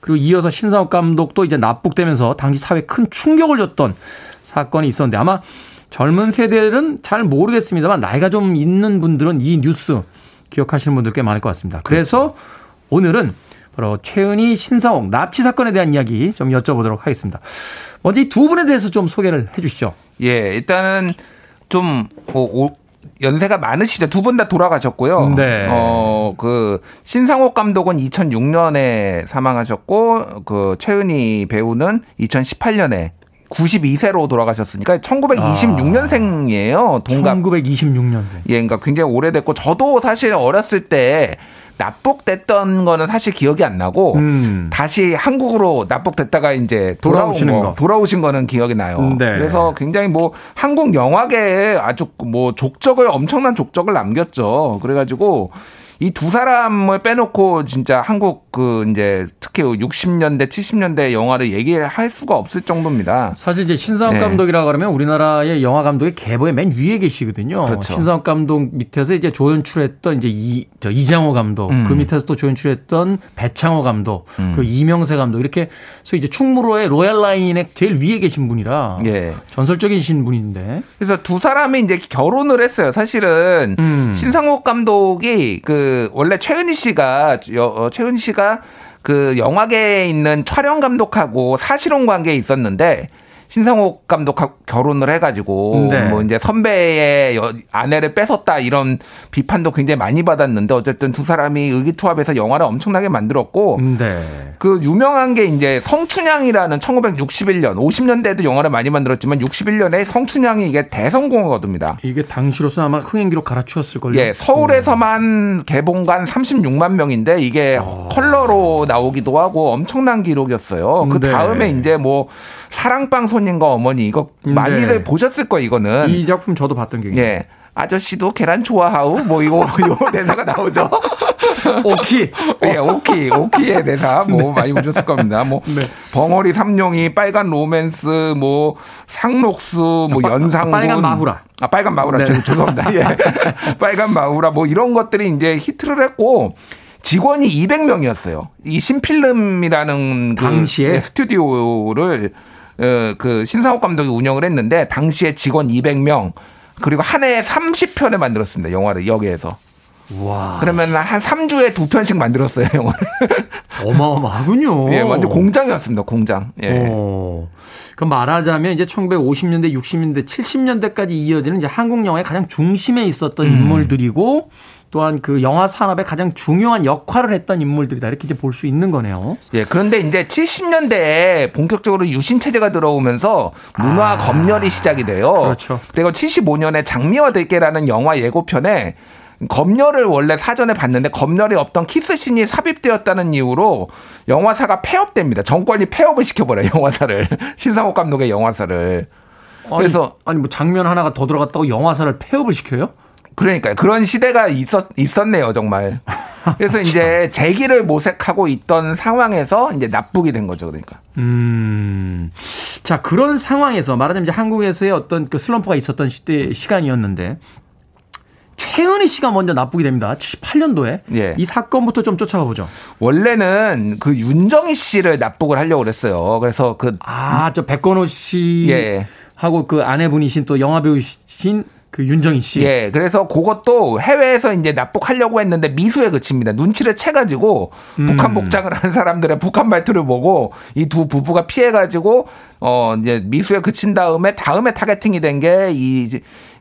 그리고 이어서 신상옥 감독도 이제 납북되면서 당시 사회에 큰 충격을 줬던 사건이 있었는데, 아마 젊은 세대들은 잘 모르겠습니다만 나이가 좀 있는 분들은 이 뉴스 기억하시는 분들 꽤 많을 것 같습니다. 그래서 오늘은 바로 최은희, 신상옥 납치 사건에 대한 이야기 좀 여쭤보도록 하겠습니다. 먼저 이 두 분에 대해서 좀 소개를 해 주시죠. 예, 일단은 좀 연세가 많으시죠. 두 분 다 돌아가셨고요. 네. 그 신상옥 감독은 2006년에 사망하셨고, 그 최은희 배우는 2018년에 92세로 돌아가셨으니까 1926년생이에요. 동갑. 1926년생. 예, 그러니까 굉장히 오래됐고, 저도 사실 어렸을 때 납북됐던 거는 사실 기억이 안 나고, 다시 한국으로 납북됐다가 이제 돌아오신 거는 기억이 나요. 네. 그래서 굉장히 뭐 한국 영화계에 아주 뭐 엄청난 족적을 남겼죠. 그래가지고 이 두 사람을 빼놓고 진짜 한국 그 이제 특히 60년대 70년대 영화를 얘기할 수가 없을 정도입니다. 사실 이제 신상옥 감독이라고 하면 우리나라의 영화 감독의 계보의 맨 위에 계시거든요. 그렇죠. 신상옥 감독 밑에서 이제 조연출했던 이제 이장호 감독, 그 밑에서 또 조연출했던 배창호 감독, 그리고 이명세 감독, 이렇게 그래서 이제 충무로의 로얄 라인의 제일 위에 계신 분이라 전설적인 신분인데. 그래서 두 사람이 이제 결혼을 했어요. 사실은 신상옥 감독이 그 원래 최은희 씨가 그 영화계에 있는 촬영 감독하고 사실혼 관계에 있었는데, 신상옥 감독하고 결혼을 해가지고 뭐 이제 선배의 아내를 뺏었다 이런 비판도 굉장히 많이 받았는데, 어쨌든 두 사람이 의기투합해서 영화를 엄청나게 만들었고, 그 유명한 게 이제 성춘향이라는 1961년 50년대에도 영화를 많이 만들었지만 61년에 성춘향이 이게 대성공을 거둡니다. 이게 당시로서 아마 흥행기로 갈아치웠을걸요. 예, 서울에서만 개봉관 36만 명인데 이게 컬러로 나오기도 하고 엄청난 기록이었어요. 그 다음에 이제 뭐 사랑방 손님과 어머니, 이거 많이들 보셨을 거예요. 이거는 이 작품 저도 봤던 기억이. 예. 아저씨도 계란 좋아하우 뭐 이거 요 대사가 나오죠. 오키, 예, 오키의 대사 뭐 네. 많이 보셨을 겁니다. 뭐 네. 벙어리 삼룡이, 빨간 로맨스, 뭐 상록수, 뭐 연상군, 빨간 마후라, 빨간 마후라, 네. 죄송합니다. 예, 빨간 마후라 뭐 이런 것들이 이제 히트를 했고. 직원이 200명이었어요. 이 신필름이라는 당시에 스튜디오를 그 신상옥 감독이 운영을 했는데 당시에 직원 200명 그리고 한 해에 30편을 만들었습니다. 영화를 여기에서. 와. 그러면 한 3주에 2편씩 만들었어요. 영화를. 어마어마하군요. 예, 완전 공장이었습니다. 공장. 예. 오. 그럼 말하자면 이제 1950년대, 60년대, 70년대까지 이어지는 이제 한국 영화의 가장 중심에 있었던 인물들이고 또한 그 영화 산업의 가장 중요한 역할을 했던 인물들이다. 이렇게 이제 볼 수 있는 거네요. 예. 그런데 이제 70년대에 본격적으로 유신 체제가 들어오면서 문화 검열이 시작이 돼요. 그렇죠. 그리고 75년에 장미와 들깨라는 영화 예고편에 검열을 원래 사전에 봤는데 검열이 없던 키스신이 삽입되었다는 이유로 영화사가 폐업됩니다. 정권이 폐업을 시켜버려요. 영화사를. 신상옥 감독의 영화사를. 그래서 아니 뭐 장면 하나가 더 들어갔다고 영화사를 폐업을 시켜요? 그러니까요. 그런 시대가 있었네요, 정말. 그래서 이제 재기를 모색하고 있던 상황에서 이제 납북이 된 거죠, 그러니까. 자, 그런 상황에서 말하자면 이제 한국에서의 어떤 그 슬럼프가 있었던 시대 시간이었는데 최은희 씨가 먼저 납북이 됩니다. 78년도에. 예. 이 사건부터 좀 쫓아가 보죠. 원래는 그 윤정희 씨를 납북을 하려고 그랬어요. 그래서 그 저 백건호 씨 예. 하고 그 아내분이신 또 영화 배우신 그 윤정희 씨. 예. 그래서 그것도 해외에서 이제 납북하려고 했는데 미수에 그칩니다. 눈치를 채가지고 북한 복장을 한 사람들의 북한 말투를 보고 이 두 부부가 피해가지고 이제 미수에 그친 다음에 타겟팅이 된 게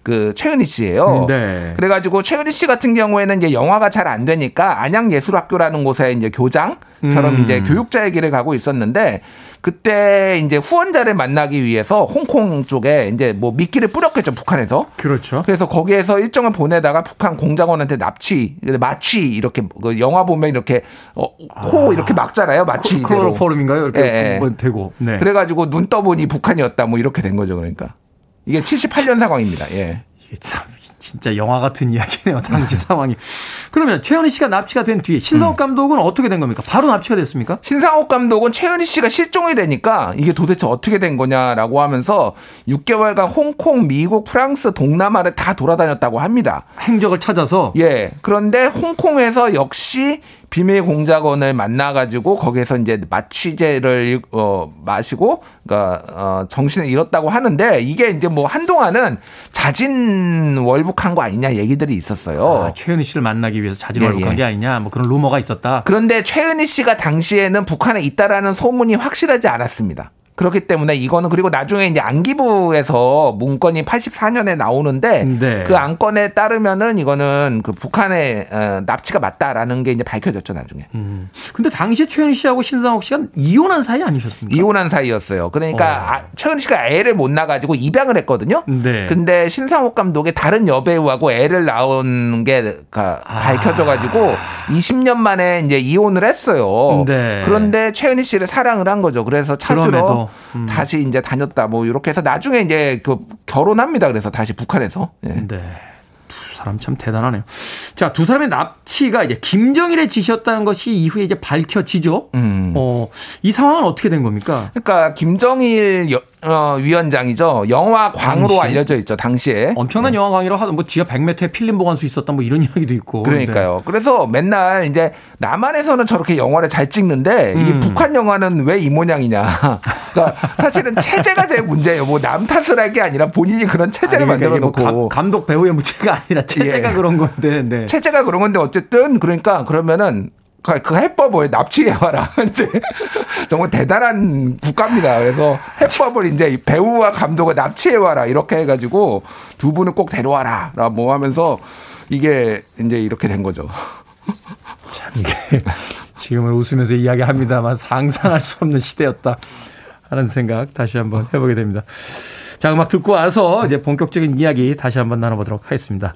그 최은희 씨예요. 네. 그래가지고 최은희 씨 같은 경우에는 이제 영화가 잘 안 되니까 안양예술학교라는 곳에 이제 교장처럼 이제 교육자의 길을 가고 있었는데 그때 이제 후원자를 만나기 위해서 홍콩 쪽에 이제 뭐 미끼를 뿌렸겠죠, 북한에서. 그렇죠. 그래서 거기에서 일정을 보내다가 북한 공작원한테 마취 이렇게 그 영화 보면 이렇게 코 이렇게 막잖아요, 마취. 클로로폼인가요? 이렇게 예, 예. 되고. 네. 그래가지고 눈 떠보니 북한이었다, 뭐 이렇게 된 거죠, 그러니까. 이게 78년 상황입니다. 예. 참 진짜 영화 같은 이야기네요. 당시 상황이. 그러면 최은희 씨가 납치가 된 뒤에 신상옥 감독은 어떻게 된 겁니까? 바로 납치가 됐습니까? 신상옥 감독은 최은희 씨가 실종이 되니까 이게 도대체 어떻게 된 거냐라고 하면서 6개월간 홍콩, 미국, 프랑스, 동남아를 다 돌아다녔다고 합니다. 행적을 찾아서. 예. 그런데 홍콩에서 역시 비밀 공작원을 만나가지고 거기에서 이제 마취제를 마시고 그러니까 정신을 잃었다고 하는데 이게 이제 뭐 한동안은 자진 월북한 거 아니냐 얘기들이 있었어요. 아, 최은희 씨를 만나기 위해서 자진 월북한 게 아니냐 뭐 그런 루머가 있었다. 그런데 최은희 씨가 당시에는 북한에 있다라는 소문이 확실하지 않았습니다. 그렇기 때문에 이거는 그리고 나중에 이제 안기부에서 문건이 84년에 나오는데 네. 그 안건에 따르면은 이거는 그 북한의 납치가 맞다라는 게 이제 밝혀졌죠 나중에. 근데 당시에 최은희 씨하고 신상옥 씨가 이혼한 사이 아니셨습니까? 이혼한 사이였어요. 그러니까 최은희 씨가 애를 못 낳아가지고 입양을 했거든요. 네. 근데 신상옥 감독이 다른 여배우하고 애를 낳은 게 밝혀져가지고 20년 만에 이제 이혼을 했어요. 네. 그런데 최은희 씨를 사랑을 한 거죠. 그래서 찾으러 다시 이제 다녔다 뭐 이렇게 해서 나중에 이제 그 결혼합니다. 그래서 다시 북한에서. 예. 네. 두 사람 참 대단하네요. 자, 두 사람의 납치가 이제 김정일의 짓이었다는 것이 이후에 이제 밝혀지죠. 이 상황은 어떻게 된 겁니까? 그러니까 김정일 위원장이죠. 영화광으로 알려져 있죠. 당시에. 엄청난 영화광이라고 하던 뭐 지하 100m에 필름 보관소 있었던 뭐 이런 이야기도 있고. 그러니까요. 네. 그래서 맨날 이제 남한에서는 저렇게 영화를 잘 찍는데 이 북한 영화는 왜 이 모양이냐. 그러니까 사실은 체제가 제일 문제예요. 뭐 남 탓을 할 게 아니라 본인이 그런 체제를 만들어 놓고. 뭐 감독 배우의 문제가 아니라 체제가 예. 그런 건데. 네. 체제가 그런 건데 어쨌든 그러니까 그러면은 그 해법을 납치해와라. 이제 정말 대단한 국가입니다. 그래서 해법을 이제 배우와 감독을 납치해와라. 이렇게 해가지고 두 분을 꼭 데려와라. 뭐 하면서 이게 이제 이렇게 된 거죠. 참 이게 지금은 웃으면서 이야기합니다만 상상할 수 없는 시대였다 하는 생각 다시 한번 해보게 됩니다. 자, 음악 듣고 와서 이제 본격적인 이야기 다시 한번 나눠보도록 하겠습니다.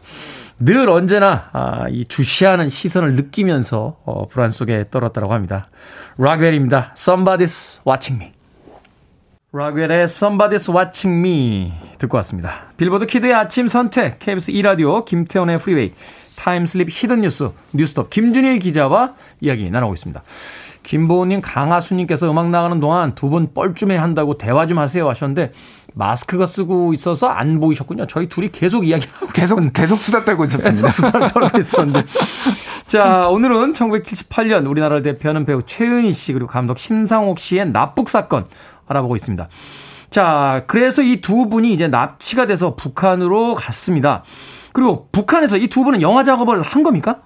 늘 언제나 이 주시하는 시선을 느끼면서 불안 속에 떨었다고 합니다. 락웰입니다. Somebody's watching me. 라구엘의 Somebody's watching me 듣고 왔습니다. 빌보드 키드의 아침 선택, KBS 2 라디오, 김태훈의 프리웨이, 타임슬립 히든 뉴스, 뉴스톱 김준일 기자와 이야기 나누고 있습니다. 김보은님, 강하수님께서 음악 나가는 동안 두 분 뻘쭘해 한다고 대화 좀 하세요 하셨는데 마스크가 쓰고 있어서 안 보이셨군요. 저희 둘이 계속 이야기를 하고 계속 수다 떨고 있었습니다. 수다를 떨고 있었는데. 자, 오늘은 1978년 우리나라를 대표하는 배우 최은희 씨 그리고 감독 신상옥 씨의 납북 사건 알아보고 있습니다. 자, 그래서 이 두 분이 이제 납치가 돼서 북한으로 갔습니다. 그리고 북한에서 이 두 분은 영화 작업을 한 겁니까?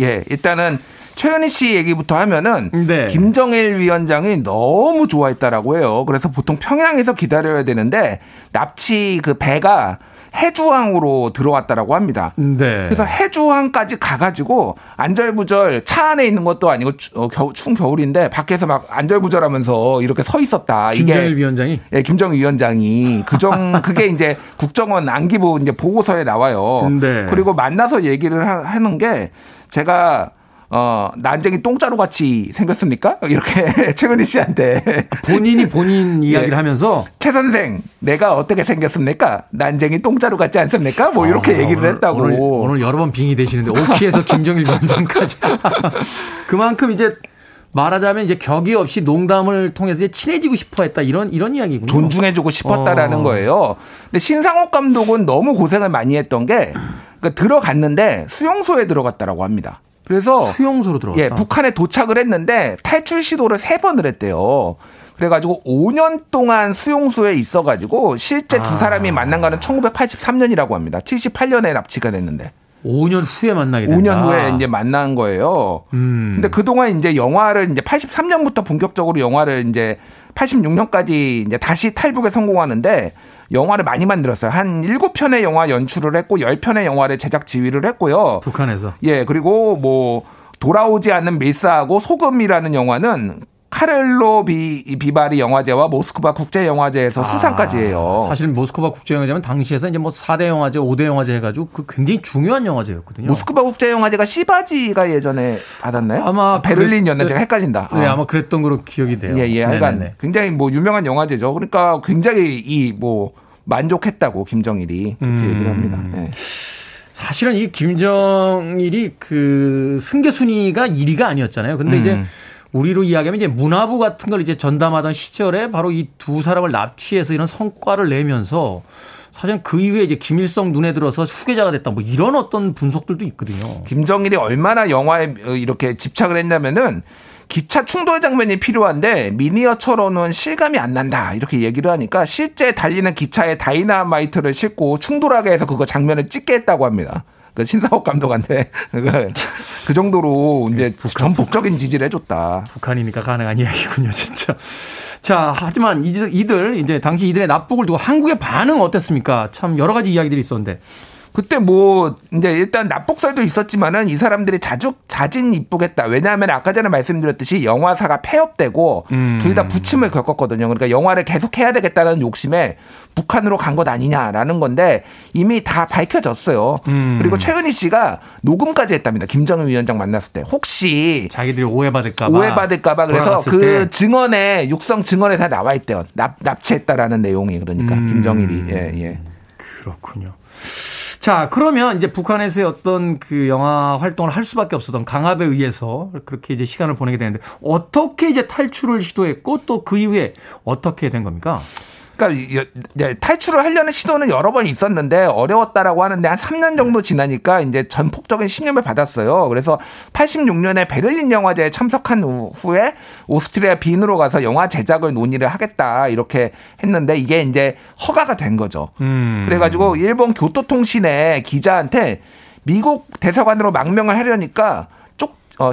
예, 일단은 최은희 씨 얘기부터 하면은 네. 김정일 위원장이 너무 좋아했다라고 해요. 그래서 보통 평양에서 기다려야 되는데 납치 그 배가 해주항으로 들어왔다라고 합니다. 네. 그래서 해주항까지 가가지고 안절부절 차 안에 있는 것도 아니고 추운 겨울인데 밖에서 막 안절부절하면서 이렇게 서 있었다. 김정일 위원장이? 예, 김정일 위원장이 그게 이제 국정원 안기부 이제 보고서에 나와요. 네. 그리고 만나서 얘기를 하는 게 제가 난쟁이 똥자루 같이 생겼습니까? 이렇게 최은희 씨한테 본인 이야기를 네. 하면서 최 선생 내가 어떻게 생겼습니까? 난쟁이 똥자루 같지 않습니까? 뭐 이렇게 얘기를 했다고. 오늘 여러 번 빙의 되시는데 오키에서 김정일 위원장까지. 그만큼 이제 말하자면 이제 격이 없이 농담을 통해서 이제 친해지고 싶어했다 이런 이야기군요. 존중해주고 싶었다라는 거예요. 근데 신상옥 감독은 너무 고생을 많이 했던 게 그러니까 들어갔는데 수용소에 들어갔다라고 합니다. 그래서 수용소로 들어갔다. 예, 북한에 도착을 했는데 탈출 시도를 3번을 했대요. 그래가지고 5년 동안 수용소에 있어가지고 실제 두 사람이 만난 거는 1983년이라고 합니다. 78년에 납치가 됐는데 5년 후에 만나게 된다. 5년 후에 이제 만난 거예요. 근데 그동안 이제 영화를 이제 83년부터 본격적으로 영화를 이제 86년까지 이제 다시 탈북에 성공하는데 영화를 많이 만들었어요. 한 7편의 영화 연출을 했고 10편의 영화를 제작 지휘를 했고요. 북한에서. 예, 그리고 뭐 돌아오지 않는 밀사하고 소금이라는 영화는 카를로 비바리 영화제와 모스크바 국제영화제에서 수상까지 해요. 사실 모스크바 국제영화제는 당시에서 이제 뭐 4대 영화제, 5대 영화제 해가지고 그 굉장히 중요한 영화제였거든요. 모스크바 국제영화제가 시바지가 예전에 받았나요? 아마 베를린 연예제가 헷갈린다. 네, 아마 그랬던 걸로 기억이 돼요. 예, 예. 그러니까 굉장히 뭐 유명한 영화제죠. 그러니까 굉장히 이 뭐 만족했다고 김정일이 그렇게 얘기를 합니다. 네. 사실은 이 김정일이 그 승계순위가 1위가 아니었잖아요. 근데 이제 우리로 이야기하면 이제 문화부 같은 걸 이제 전담하던 시절에 바로 이 두 사람을 납치해서 이런 성과를 내면서 사실 그 이후에 이제 김일성 눈에 들어서 후계자가 됐다 뭐 이런 어떤 분석들도 있거든요. 김정일이 얼마나 영화에 이렇게 집착을 했냐면은 기차 충돌 장면이 필요한데 미니어처로는 실감이 안 난다 이렇게 얘기를 하니까 실제 달리는 기차에 다이나마이트를 싣고 충돌하게 해서 그거 장면을 찍게 했다고 합니다. 그 신상옥 감독한테 그 정도로 이제 전폭적인 지지를 해줬다. 북한이니까 가능한 이야기군요, 진짜. 자, 하지만 이들 이제 당시 이들의 납북을 두고 한국의 반응 어땠습니까? 참 여러 가지 이야기들이 있었는데. 그때 뭐 이제 일단 납북설도 있었지만은 이 사람들이 자진 입북했다. 왜냐하면 아까 전에 말씀드렸듯이 영화사가 폐업되고 둘 다 부침을 겪었거든요. 그러니까 영화를 계속 해야 되겠다는 욕심에 북한으로 간 것 아니냐라는 건데 이미 다 밝혀졌어요. 그리고 최은희 씨가 녹음까지 했답니다. 김정은 위원장 만났을 때 혹시 자기들이 오해받을까봐 그래서 그 증언에 육성 증언에 다 나와 있대요. 납치했다라는 내용이 그러니까 김정일이 예. 그렇군요. 자, 그러면 이제 북한에서의 어떤 그 영화 활동을 할 수밖에 없었던 강압에 의해서 그렇게 이제 시간을 보내게 되는데 어떻게 이제 탈출을 시도했고 또 그 이후에 어떻게 된 겁니까? 그러니까 탈출을 하려는 시도는 여러 번 있었는데 어려웠다라고 하는데 한 3년 정도 지나니까 이제 전폭적인 신임을 받았어요. 그래서 86년에 베를린 영화제에 참석한 후에 오스트리아 빈으로 가서 영화 제작을 논의를 하겠다 이렇게 했는데 이게 이제 허가가 된 거죠. 그래가지고 일본 교토통신의 기자한테 미국 대사관으로 망명을 하려니까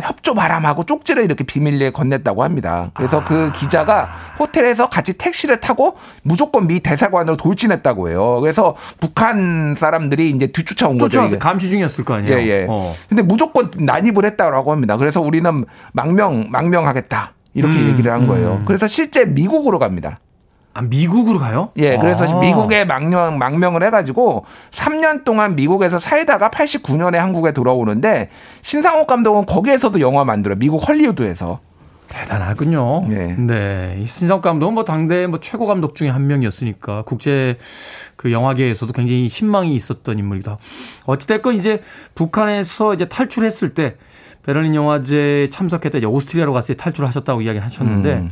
협조 바람하고 쪽지를 이렇게 비밀리에 건넸다고 합니다. 그래서 그 기자가 호텔에서 같이 택시를 타고 무조건 미 대사관으로 돌진했다고 해요. 그래서 북한 사람들이 이제 뒤쫓아온 거죠. 감시 중이었을 거 아니에요. 예. 근데 무조건 난입을 했다라고 합니다. 그래서 우리는 망명하겠다 이렇게 얘기를 한 거예요. 그래서 실제 미국으로 갑니다. 아, 미국으로 가요? 예, 그래서 미국에 망명을 해가지고 3년 동안 미국에서 살다가 89년에 한국에 돌아오는데 신상옥 감독은 거기에서도 영화 만들어요. 미국 헐리우드에서. 대단하군요. 네. 네. 신상옥 감독은 뭐 당대 뭐 최고 감독 중에 한 명이었으니까 국제 그 영화계에서도 굉장히 신망이 있었던 인물이기도 하고. 어찌됐건 이제 북한에서 이제 탈출했을 때 베를린 영화제에 참석했다 이제 오스트리아로 갔을 때 탈출하셨다고 이야기를 하셨는데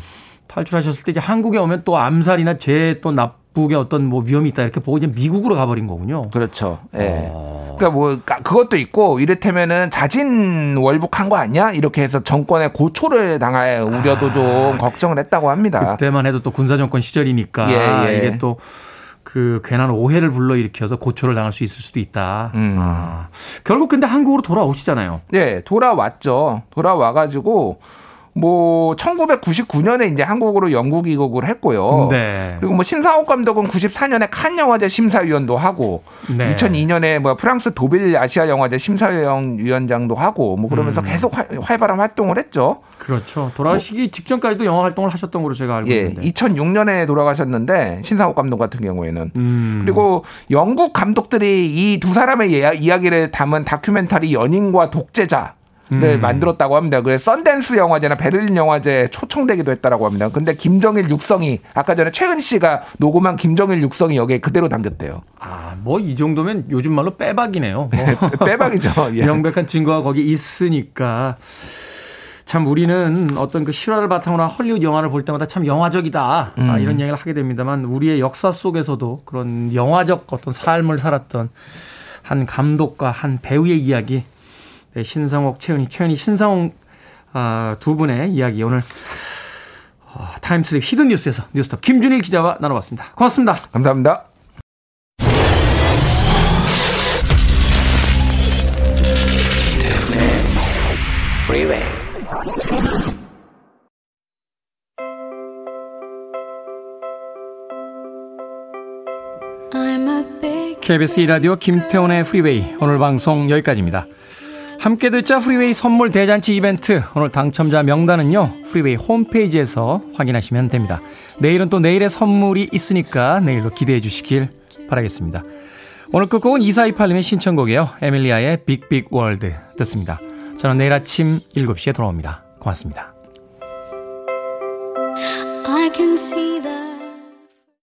탈출하셨을 때 이제 한국에 오면 또 암살이나 재해 또 북의 어떤 뭐 위험이 있다 이렇게 보고 이제 미국으로 가버린 거군요. 그렇죠. 예. 네. 그러니까 뭐 그것도 있고 이를테면은 자진 월북한 거 아니야? 이렇게 해서 정권에 고초를 당할 우려도 좀 걱정을 했다고 합니다. 그때만 해도 또 군사 정권 시절이니까 예, 예. 이게 또 그 괜한 오해를 불러일으켜서 고초를 당할 수 있을 수도 있다. 결국 근데 한국으로 돌아오시잖아요. 예, 돌아왔죠. 돌아와가지고. 뭐 1999년에 이제 한국으로 영국 이국을 했고요. 네. 그리고 뭐 신상옥 감독은 94년에 칸 영화제 심사위원도 하고, 네. 2002년에 뭐 프랑스 도빌 아시아 영화제 심사위원장도 하고, 뭐 그러면서 계속 활발한 활동을 했죠. 그렇죠. 돌아가시기 직전까지도 영화 활동을 하셨던 걸로 제가 알고 있는데. 2006년에 돌아가셨는데 신상옥 감독 같은 경우에는 그리고 영국 감독들이 이 두 사람의 이야기를 담은 다큐멘터리 연인과 독재자. 를 만들었다고 합니다. 그래서 썬댄스 영화제나 베를린 영화제에 초청되기도 했다라고 합니다. 근데 김정일 육성이 아까 전에 최은 씨가 녹음한 김정일 육성이 여기에 그대로 담겼대요. 아, 뭐 이 정도면 요즘 말로 빼박이네요. 뭐. 빼박이죠. 예. 명백한 증거가 거기 있으니까 참 우리는 어떤 그 실화를 바탕으로 한 헐리우드 영화를 볼 때마다 참 영화적이다 이런 이야기를 하게 됩니다만 우리의 역사 속에서도 그런 영화적 어떤 삶을 살았던 한 감독과 한 배우의 이야기. 네, 신상옥, 최은희, 신상옥 두 분의 이야기 오늘 타임슬립 히든 뉴스에서 뉴스톱 김준일 기자와 나눠봤습니다. 고맙습니다. 감사합니다. KBS 2 라디오 김태훈의 프리웨이 오늘 방송 여기까지입니다. 함께 듣자 프리웨이 선물 대잔치 이벤트 오늘 당첨자 명단은요 프리웨이 홈페이지에서 확인하시면 됩니다. 내일은 또 내일의 선물이 있으니까 내일도 기대해 주시길 바라겠습니다. 오늘 끝곡은 2428님의 신청곡이에요. 에밀리아의 빅빅 월드 듣습니다. 저는 내일 아침 7시에 돌아옵니다. 고맙습니다. I can see that